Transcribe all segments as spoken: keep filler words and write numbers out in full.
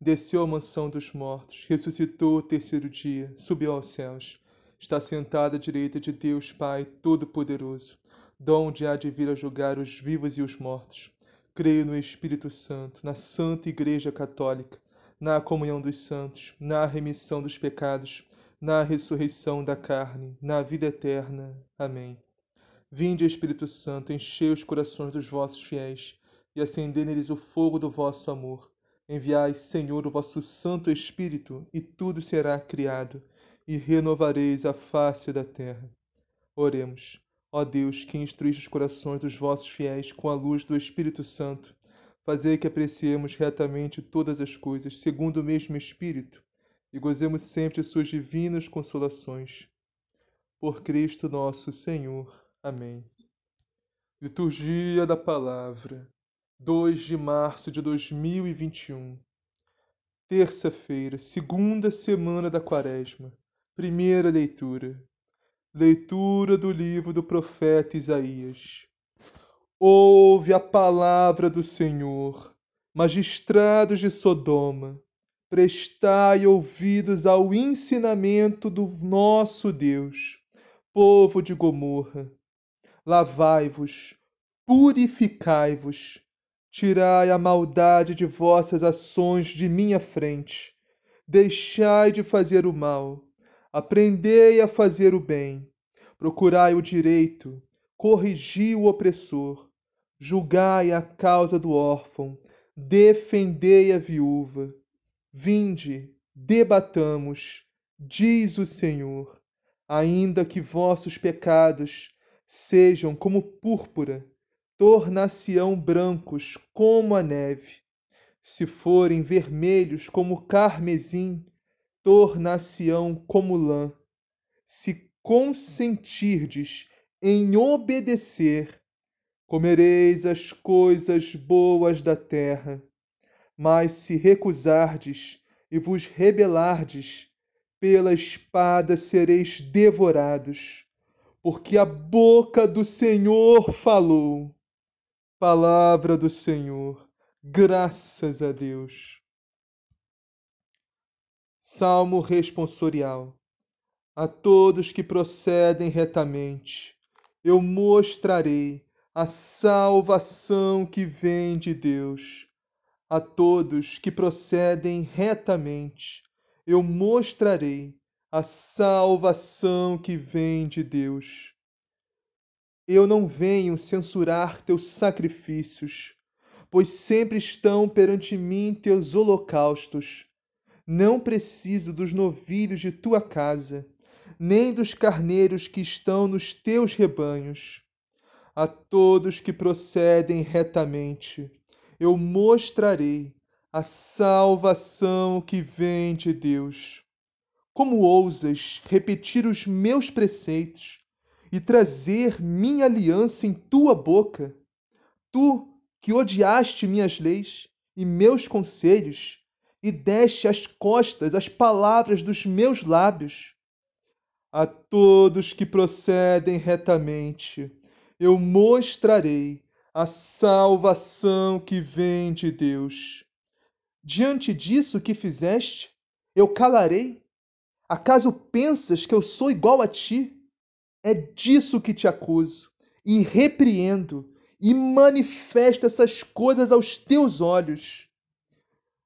desceu à mansão dos mortos, ressuscitou ao terceiro dia, subiu aos céus, está sentado à direita de Deus Pai Todo-Poderoso, donde há de vir a julgar os vivos e os mortos. Creio no Espírito Santo, na Santa Igreja Católica, na comunhão dos santos, na remissão dos pecados, na ressurreição da carne, na vida eterna. Amém. Vinde, Espírito Santo, enchei os corações dos vossos fiéis e acendei neles o fogo do vosso amor. Enviai, Senhor, o vosso Santo Espírito, e tudo será criado, e renovareis a face da terra. Oremos. Ó Deus, que instruís os corações dos vossos fiéis com a luz do Espírito Santo, fazei que apreciemos retamente todas as coisas, segundo o mesmo Espírito, e gozemos sempre de suas divinas consolações. Por Cristo nosso Senhor. Amém. Liturgia da Palavra. dois de março de dois mil e vinte e um, terça-feira, segunda semana da Quaresma. Primeira leitura. Leitura do livro do profeta Isaías. Ouve a palavra do Senhor, magistrados de Sodoma, prestai ouvidos ao ensinamento do nosso Deus, povo de Gomorra. Lavai-vos, purificai-vos, tirai a maldade de vossas ações de minha frente. Deixai de fazer o mal. Aprendei a fazer o bem. Procurai o direito. Corrigi o opressor. Julgai a causa do órfão. Defendei a viúva. Vinde, debatamos, diz o Senhor. Ainda que vossos pecados sejam como púrpura, tornar-se-ão brancos como a neve. Se forem vermelhos como carmesim, tornar-se-ão como lã. Se consentirdes em obedecer, comereis as coisas boas da terra. Mas se recusardes e vos rebelardes, pela espada sereis devorados, porque a boca do Senhor falou. Palavra do Senhor, graças a Deus. Salmo responsorial. A todos que procedem retamente, eu mostrarei a salvação que vem de Deus. A todos que procedem retamente, eu mostrarei a salvação que vem de Deus. Eu não venho censurar teus sacrifícios, pois sempre estão perante mim teus holocaustos. Não preciso dos novilhos de tua casa, nem dos carneiros que estão nos teus rebanhos. A todos que procedem retamente, eu mostrarei a salvação que vem de Deus. Como ousas repetir os meus preceitos e trazer minha aliança em tua boca? Tu, que odiaste minhas leis e meus conselhos, e deste às costas as palavras dos meus lábios. A todos que procedem retamente, eu mostrarei a salvação que vem de Deus. Diante disso que fizeste, eu calarei? Acaso pensas que eu sou igual a ti? É disso que te acuso, e repreendo, e manifesto essas coisas aos teus olhos.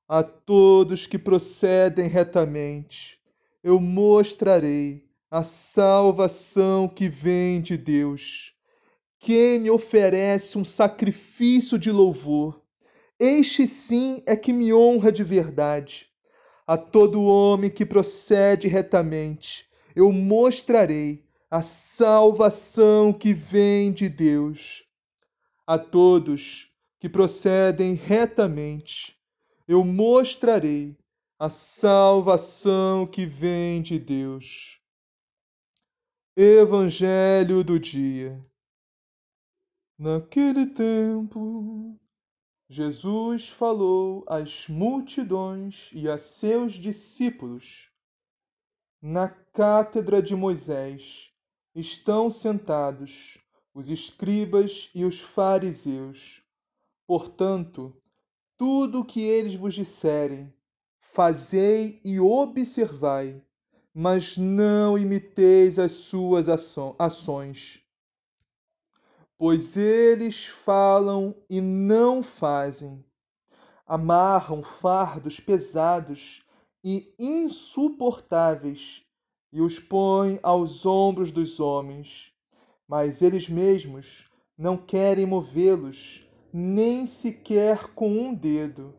A todos que procedem retamente, eu mostrarei a salvação que vem de Deus. Quem me oferece um sacrifício de louvor, este sim é que me honra de verdade. A todo homem que procede retamente, eu mostrarei a salvação que vem de Deus. A todos que procedem retamente, eu mostrarei a salvação que vem de Deus. Evangelho do dia. Naquele tempo, Jesus falou às multidões e a seus discípulos. Na cátedra de Moisés estão sentados os escribas e os fariseus. Portanto, tudo o que eles vos disserem, fazei e observai, mas não imiteis as suas ações. Pois eles falam e não fazem. Amarram fardos pesados e insuportáveis e os põem aos ombros dos homens, mas eles mesmos não querem movê-los, nem sequer com um dedo.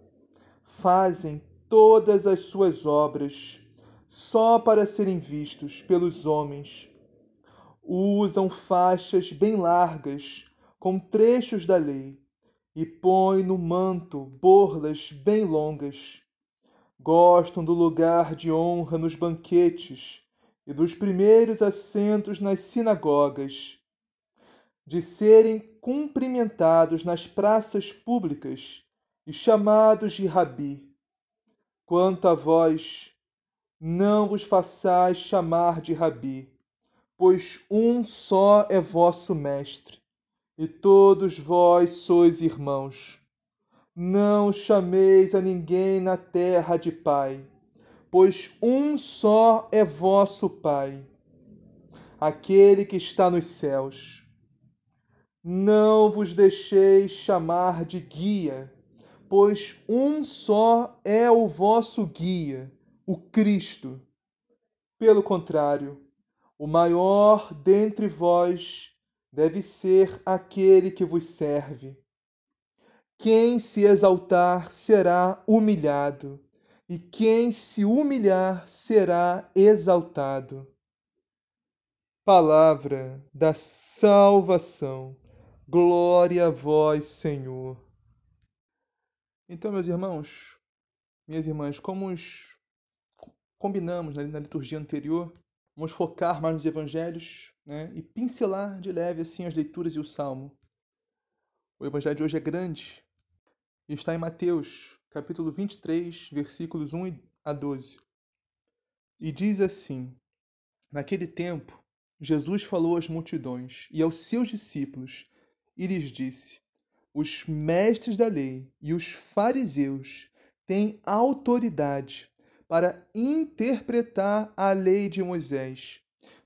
Fazem todas as suas obras só para serem vistos pelos homens. Usam faixas bem largas, com trechos da lei, e põem no manto borlas bem longas. Gostam do lugar de honra nos banquetes e dos primeiros assentos nas sinagogas, de serem cumprimentados nas praças públicas e chamados de rabi. Quanto a vós, não vos façais chamar de rabi, pois um só é vosso mestre, e todos vós sois irmãos. Não chameis a ninguém na terra de pai, pois um só é vosso pai, aquele que está nos céus. Não vos deixeis chamar de guia, pois um só é o vosso guia, o Cristo. Pelo contrário, o maior dentre vós deve ser aquele que vos serve. Quem se exaltar será humilhado, e quem se humilhar será exaltado. Palavra da salvação. Glória a vós, Senhor. Então, meus irmãos, minhas irmãs, como os combinamos na liturgia anterior, vamos focar mais nos evangelhos, né, e pincelar de leve assim as leituras e o salmo. O evangelho de hoje é grande e está em Mateus, capítulo vinte e três, versículos um a doze. E diz assim: Naquele tempo, Jesus falou às multidões e aos seus discípulos e lhes disse: Os mestres da lei e os fariseus têm autoridade para interpretar a lei de Moisés.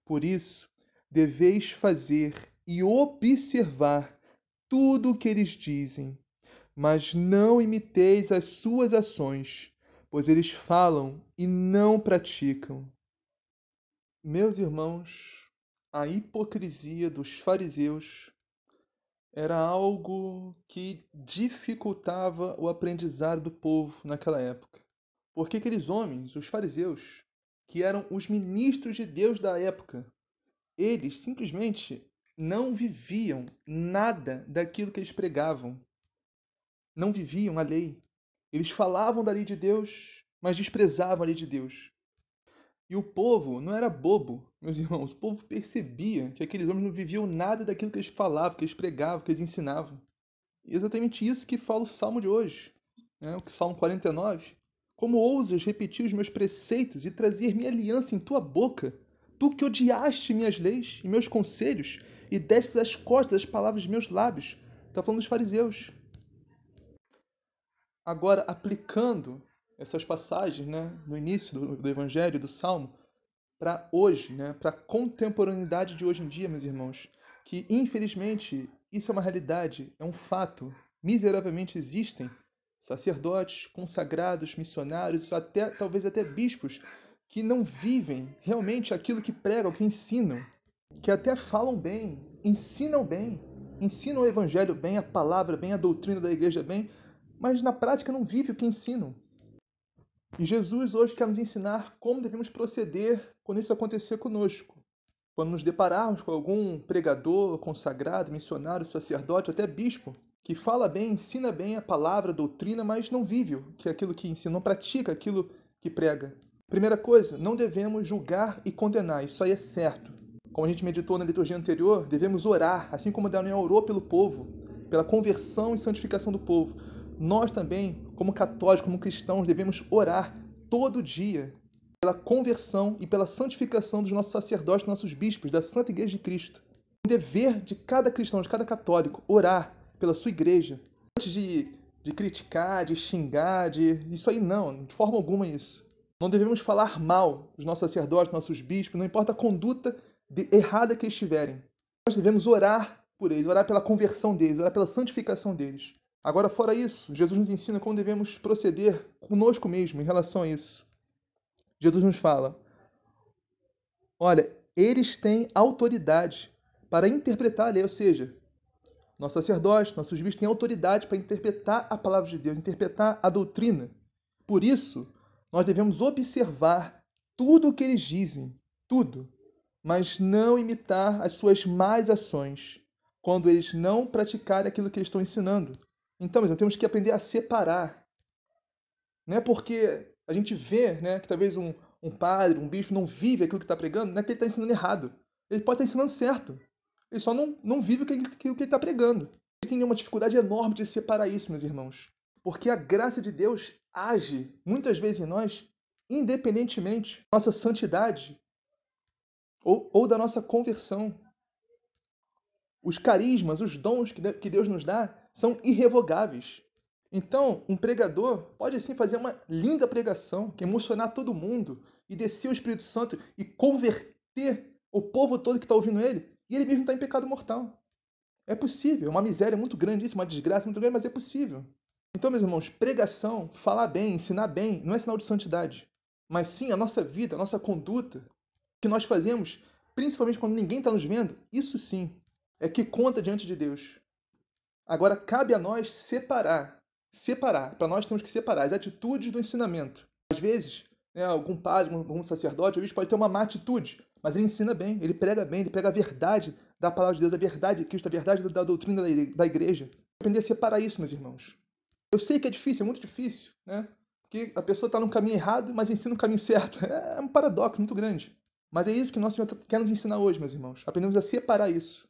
Por isso, deveis fazer e observar tudo o que eles dizem, mas não imiteis as suas ações, pois eles falam e não praticam. Meus irmãos, a hipocrisia dos fariseus era algo que dificultava o aprendizado do povo naquela época. Porque aqueles homens, os fariseus, que eram os ministros de Deus da época, eles simplesmente não viviam nada daquilo que eles pregavam. Não viviam a lei. Eles falavam da lei de Deus, mas desprezavam a lei de Deus. E o povo não era bobo, meus irmãos. O povo percebia que aqueles homens não viviam nada daquilo que eles falavam, que eles pregavam, que eles ensinavam. E é exatamente isso que fala o Salmo de hoje, né? O Salmo quarenta e nove. Como ousas repetir os meus preceitos e trazer minha aliança em tua boca? Tu que odiaste minhas leis e meus conselhos e deste as costas as palavras de meus lábios. Está falando dos fariseus. Agora, aplicando essas passagens, né, no início do, do Evangelho, do Salmo, para hoje, né, para a contemporaneidade de hoje em dia, meus irmãos, que infelizmente isso é uma realidade, é um fato, miseravelmente existem sacerdotes, consagrados, missionários, até, talvez até bispos, que não vivem realmente aquilo que pregam, que ensinam, que até falam bem, ensinam bem, ensinam o evangelho bem, a palavra bem, a doutrina da igreja bem, mas na prática não vivem o que ensinam. E Jesus hoje quer nos ensinar como devemos proceder quando isso acontecer conosco. Quando nos depararmos com algum pregador, consagrado, missionário, sacerdote, até bispo, que fala bem, ensina bem a palavra, a doutrina, mas não vive que é aquilo que ensina, não pratica aquilo que prega. Primeira coisa, não devemos julgar e condenar, isso aí é certo. Como a gente meditou na liturgia anterior, devemos orar, assim como Daniel orou pelo povo, pela conversão e santificação do povo. Nós também, como católicos, como cristãos, devemos orar todo dia pela conversão e pela santificação dos nossos sacerdotes, dos nossos bispos, da Santa Igreja de Cristo. O dever de cada cristão, de cada católico, orar pela sua igreja, antes de, de criticar, de xingar, de isso aí não, de forma alguma isso. Não devemos falar mal dos nossos sacerdotes, dos nossos bispos, não importa a conduta de, errada que eles tiverem. Nós devemos orar por eles, orar pela conversão deles, orar pela santificação deles. Agora, fora isso, Jesus nos ensina como devemos proceder conosco mesmo em relação a isso. Jesus nos fala, olha, eles têm autoridade para interpretar a lei, ou seja, nossos sacerdotes, nossos bispos têm autoridade para interpretar a palavra de Deus, interpretar a doutrina. Por isso, nós devemos observar tudo o que eles dizem, tudo, mas não imitar as suas más ações, quando eles não praticarem aquilo que eles estão ensinando. Então, nós temos que aprender a separar. Não é porque a gente vê, né, que talvez um, um padre, um bispo não vive aquilo que está pregando, não é que ele está ensinando errado. Ele pode estar ensinando certo, ele só não, não vive o que ele que, que está pregando. A gente tem uma dificuldade enorme de separar isso, meus irmãos, porque a graça de Deus age, muitas vezes em nós, independentemente da nossa santidade ou, ou da nossa conversão. Os carismas, os dons que, de, que Deus nos dá são irrevogáveis. Então, um pregador pode sim fazer uma linda pregação, que emocionar todo mundo, e descer o Espírito Santo e converter o povo todo que está ouvindo ele, e ele mesmo está em pecado mortal. É possível, é uma miséria muito grande isso, uma desgraça muito grande, mas é possível. Então, meus irmãos, pregação, falar bem, ensinar bem, não é sinal de santidade, mas sim a nossa vida, a nossa conduta, o que nós fazemos, principalmente quando ninguém está nos vendo, isso sim é que conta diante de Deus. Agora, cabe a nós separar, separar, para nós temos que separar as atitudes do ensinamento. Às vezes, né, algum padre, algum sacerdote, o bispo pode ter uma má atitude, mas ele ensina bem, ele prega bem, ele prega a verdade da palavra de Deus, a verdade de Cristo, a verdade da doutrina da igreja. Aprender a separar isso, meus irmãos. Eu sei que é difícil, é muito difícil, né? Porque a pessoa está no caminho errado, mas ensina o caminho certo. É um paradoxo muito grande. Mas é isso que o nosso Senhor quer nos ensinar hoje, meus irmãos. Aprendemos a separar isso.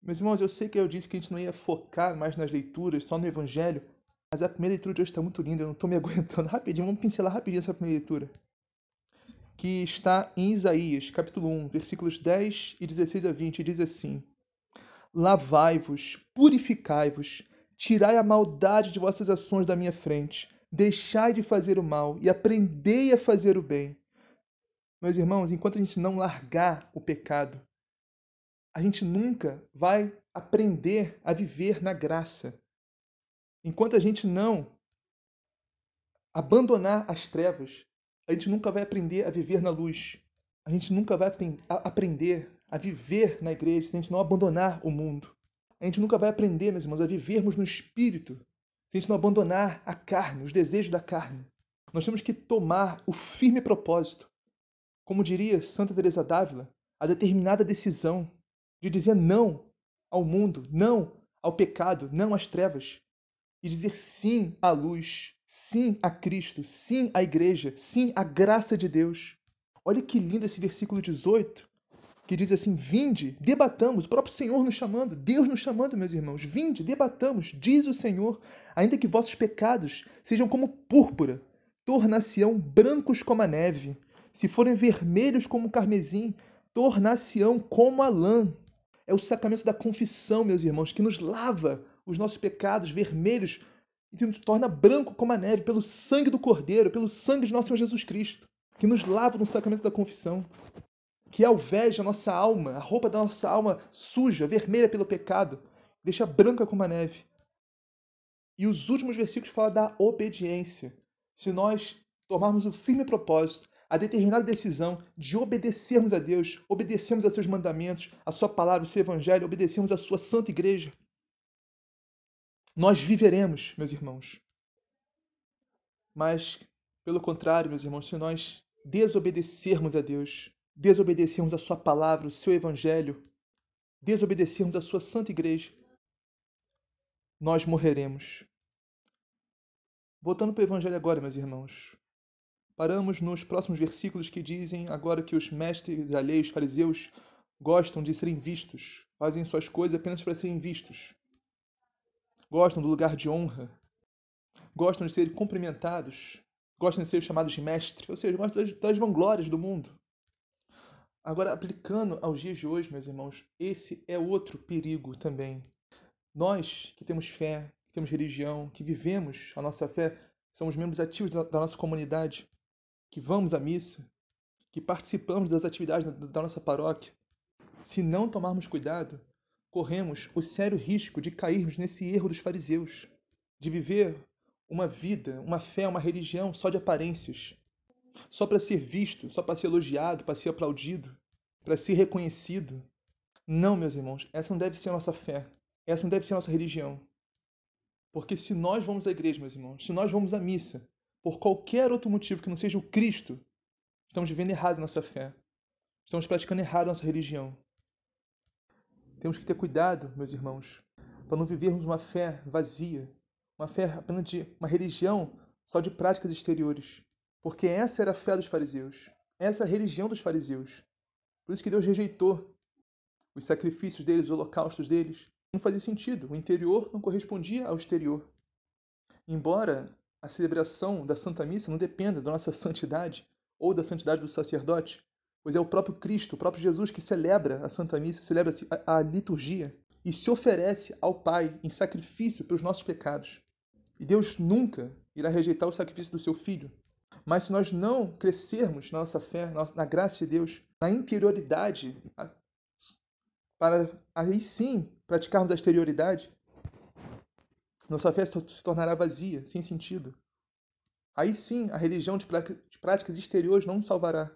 Meus irmãos, eu sei que eu disse que a gente não ia focar mais nas leituras, só no Evangelho, mas a primeira leitura de hoje está muito linda, eu não estou me aguentando. Rapidinho, vamos pincelar rapidinho essa primeira leitura. Que está em Isaías, capítulo um, versículos dez e dezesseis a vinte, e diz assim: Lavai-vos, purificai-vos, tirai a maldade de vossas ações da minha frente, deixai de fazer o mal e aprendei a fazer o bem. Meus irmãos, enquanto a gente não largar o pecado, a gente nunca vai aprender a viver na graça. Enquanto a gente não abandonar as trevas, a gente nunca vai aprender a viver na luz. A gente nunca vai a aprender a viver na igreja se a gente não abandonar o mundo. A gente nunca vai aprender, meus irmãos, a vivermos no Espírito se a gente não abandonar a carne, os desejos da carne. Nós temos que tomar o firme propósito, como diria Santa Teresa d'Ávila, a determinada decisão de dizer não ao mundo, não ao pecado, não às trevas, e dizer sim à luz, sim a Cristo, sim à igreja, sim à graça de Deus. Olha que lindo esse versículo dezoito, que diz assim: vinde, debatamos, o próprio Senhor nos chamando, Deus nos chamando, meus irmãos, vinde, debatamos, diz o Senhor, ainda que vossos pecados sejam como púrpura, tornar-se-ão brancos como a neve, se forem vermelhos como o carmesim, tornar-se-ão como a lã. É o sacramento da confissão, meus irmãos, que nos lava os nossos pecados vermelhos e nos torna branco como a neve, pelo sangue do Cordeiro, pelo sangue de nosso Senhor Jesus Cristo, que nos lava no sacramento da confissão, que alveja a nossa alma, a roupa da nossa alma suja, vermelha pelo pecado, deixa branca como a neve. E os últimos versículos falam da obediência. Se nós tomarmos o firme propósito, a determinada decisão de obedecermos a Deus, obedecermos a seus mandamentos, a sua palavra, o seu evangelho, obedecermos a sua santa igreja, nós viveremos, meus irmãos. Mas, pelo contrário, meus irmãos, se nós desobedecermos a Deus, desobedecermos a sua palavra, o seu evangelho, desobedecermos a sua santa igreja, nós morreremos. Voltando para o evangelho agora, meus irmãos. Paramos nos próximos versículos que dizem agora que os mestres alheios, fariseus, gostam de serem vistos, fazem suas coisas apenas para serem vistos. Gostam do lugar de honra, gostam de serem cumprimentados, gostam de ser chamados de mestre, ou seja, gostam das, das vanglórias do mundo. Agora, aplicando aos dias de hoje, meus irmãos, esse é outro perigo também. Nós que temos fé, que temos religião, que vivemos a nossa fé, somos membros ativos da, da nossa comunidade, que vamos à missa, que participamos das atividades da, da nossa paróquia. Se não tomarmos cuidado, corremos o sério risco de cairmos nesse erro dos fariseus, de viver uma vida, uma fé, uma religião só de aparências, só para ser visto, só para ser elogiado, para ser aplaudido, para ser reconhecido. Não, meus irmãos, essa não deve ser a nossa fé, essa não deve ser a nossa religião. Porque se nós vamos à igreja, meus irmãos, se nós vamos à missa, por qualquer outro motivo que não seja o Cristo, estamos vivendo errado a nossa fé, estamos praticando errado a nossa religião. Temos que ter cuidado, meus irmãos, para não vivermos uma fé vazia, uma fé apenas de uma religião só de práticas exteriores. Porque essa era a fé dos fariseus, essa era a religião dos fariseus. Por isso que Deus rejeitou os sacrifícios deles, os holocaustos deles. Não fazia sentido, o interior não correspondia ao exterior. Embora a celebração da Santa Missa não dependa da nossa santidade ou da santidade do sacerdote, pois é o próprio Cristo, o próprio Jesus que celebra a Santa Missa, celebra a, a liturgia e se oferece ao Pai em sacrifício pelos nossos pecados. E Deus nunca irá rejeitar o sacrifício do seu Filho. Mas se nós não crescermos na nossa fé, na graça de Deus, na interioridade, para aí sim praticarmos a exterioridade, nossa fé se tornará vazia, sem sentido. Aí sim a religião de práticas exteriores não nos salvará.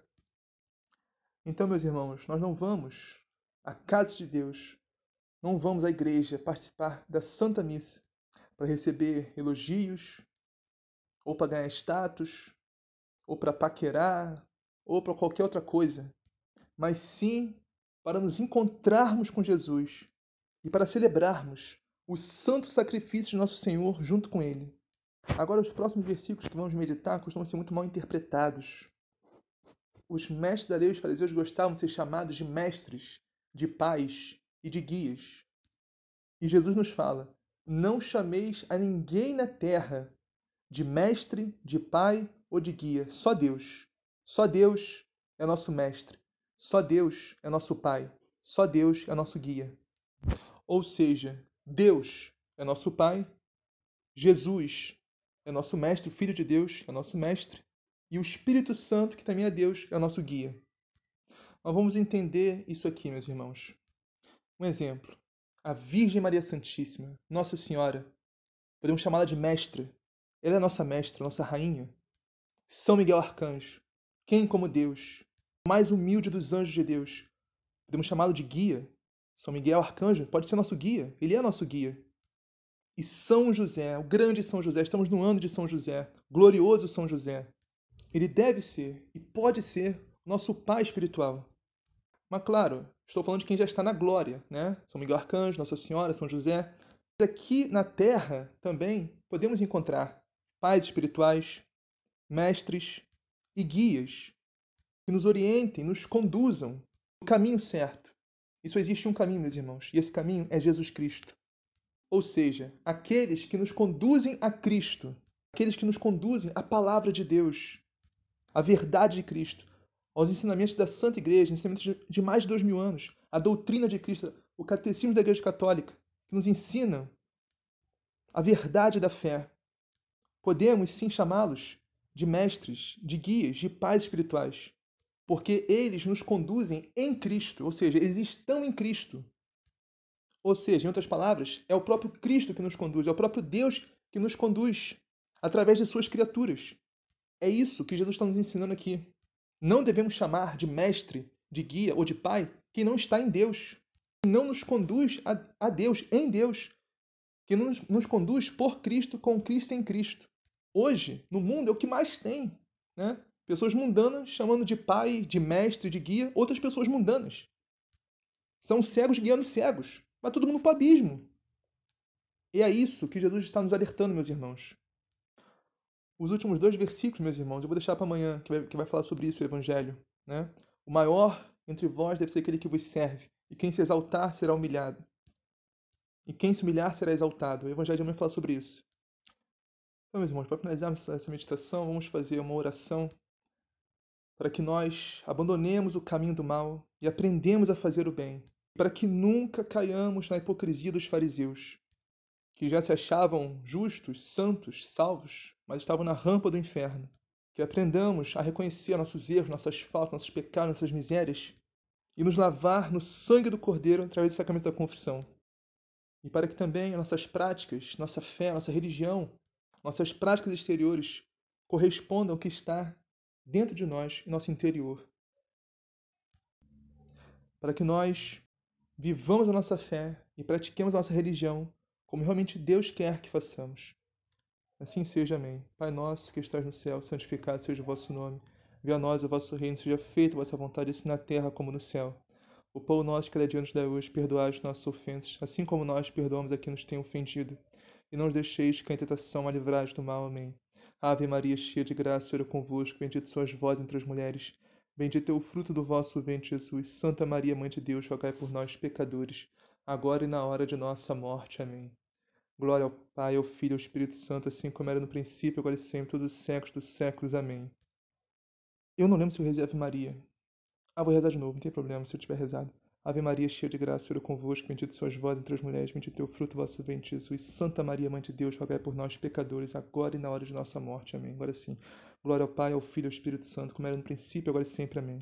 Então, meus irmãos, nós não vamos à casa de Deus, não vamos à igreja participar da Santa Missa para receber elogios, ou para ganhar status, ou para paquerar, ou para qualquer outra coisa, mas sim para nos encontrarmos com Jesus e para celebrarmos o santo sacrifício de nosso Senhor junto com Ele. Agora, os próximos versículos que vamos meditar costumam ser muito mal interpretados. Os mestres da lei e os fariseus gostavam de ser chamados de mestres, de pais e de guias. E Jesus nos fala, não chameis a ninguém na terra de mestre, de pai ou de guia. Só Deus. Só Deus é nosso mestre. Só Deus é nosso pai. Só Deus é nosso guia. Ou seja, Deus é nosso pai, Jesus é nosso mestre, o Filho de Deus é nosso mestre, e o Espírito Santo, que também é Deus, é nosso guia. Nós vamos entender isso aqui, meus irmãos. Um exemplo. A Virgem Maria Santíssima, Nossa Senhora, podemos chamá-la de mestra. Ela é nossa mestra, nossa rainha. São Miguel Arcanjo, quem como Deus, o mais humilde dos anjos de Deus. Podemos chamá-lo de guia. São Miguel Arcanjo pode ser nosso guia, ele é nosso guia. E São José, o grande São José, estamos no ano de São José, glorioso São José. Ele deve ser e pode ser nosso pai espiritual. Mas claro, estou falando de quem já está na glória, né? São Miguel Arcanjo, Nossa Senhora, São José. Mas aqui na terra também podemos encontrar pais espirituais, mestres e guias que nos orientem, nos conduzam no caminho certo. E só existe um caminho, meus irmãos, e esse caminho é Jesus Cristo. Ou seja, aqueles que nos conduzem a Cristo, aqueles que nos conduzem à palavra de Deus, à verdade de Cristo, aos ensinamentos da Santa Igreja, ensinamentos de mais de dois mil anos, à doutrina de Cristo, o catecismo da Igreja Católica, que nos ensinam a verdade da fé. Podemos sim chamá-los de mestres, de guias, de pais espirituais, porque eles nos conduzem em Cristo, ou seja, eles estão em Cristo. Ou seja, em outras palavras, é o próprio Cristo que nos conduz, é o próprio Deus que nos conduz através de suas criaturas. É isso que Jesus está nos ensinando aqui. Não devemos chamar de mestre, de guia ou de pai quem não está em Deus, quem não nos conduz a Deus, em Deus, que nos, nos conduz por Cristo, com Cristo em Cristo. Hoje, no mundo, é o que mais tem, né? Pessoas mundanas chamando de pai, de mestre, de guia, outras pessoas mundanas. São cegos guiando cegos, mas todo mundo para o abismo. E é isso que Jesus está nos alertando, meus irmãos. os últimos dois versículos, meus irmãos, eu vou deixar para amanhã, que vai, que vai falar sobre isso o Evangelho, né? O maior entre vós deve ser aquele que vos serve, e quem se exaltar será humilhado, e quem se humilhar será exaltado. O Evangelho de amanhã fala sobre isso. Então, meus irmãos, para finalizarmos essa meditação, vamos fazer uma oração para que nós abandonemos o caminho do mal e aprendemos a fazer o bem, para que nunca caiamos na hipocrisia dos fariseus, que já se achavam justos, santos, salvos, mas estavam na rampa do inferno. Que aprendamos a reconhecer nossos erros, nossas faltas, nossos pecados, nossas misérias, e nos lavar no sangue do Cordeiro através do sacramento da confissão. E para que também nossas práticas, nossa fé, nossa religião, nossas práticas exteriores correspondam ao que está dentro de nós, em nosso interior. Para que nós vivamos a nossa fé e pratiquemos a nossa religião como realmente Deus quer que façamos. Assim seja, amém. Pai nosso que estás no céu, santificado seja o vosso nome. Venha a nós o vosso reino, seja feita a vossa vontade, assim na terra como no céu. O pão nosso que cada dia nos dai hoje, perdoai as nossas ofensas, assim como nós perdoamos a quem nos tem ofendido. E não os deixeis cair em tentação, mas livrai-nos do mal. Amém. Ave Maria, cheia de graça, o Senhor é convosco, bendito sois vós entre as mulheres. Bendito é o fruto do vosso ventre, Jesus. Santa Maria, Mãe de Deus, rogai por nós, pecadores, agora e na hora de nossa morte. Amém. Glória ao Pai, ao Filho e ao Espírito Santo, assim como era no princípio, agora e sempre, todos os séculos dos séculos. Amém. Eu não lembro se eu rezei Ave Maria. Ah, vou rezar de novo, não tem problema se eu tiver rezado. Ave Maria, cheia de graça, o Senhor é convosco, bendito sois vós entre as mulheres, bendito é o fruto do vosso ventre, Jesus. Santa Maria, Mãe de Deus, rogai por nós, pecadores, agora e na hora de nossa morte. Amém. Agora sim. Glória ao Pai, ao Filho e ao Espírito Santo, como era no princípio, agora e sempre. Amém.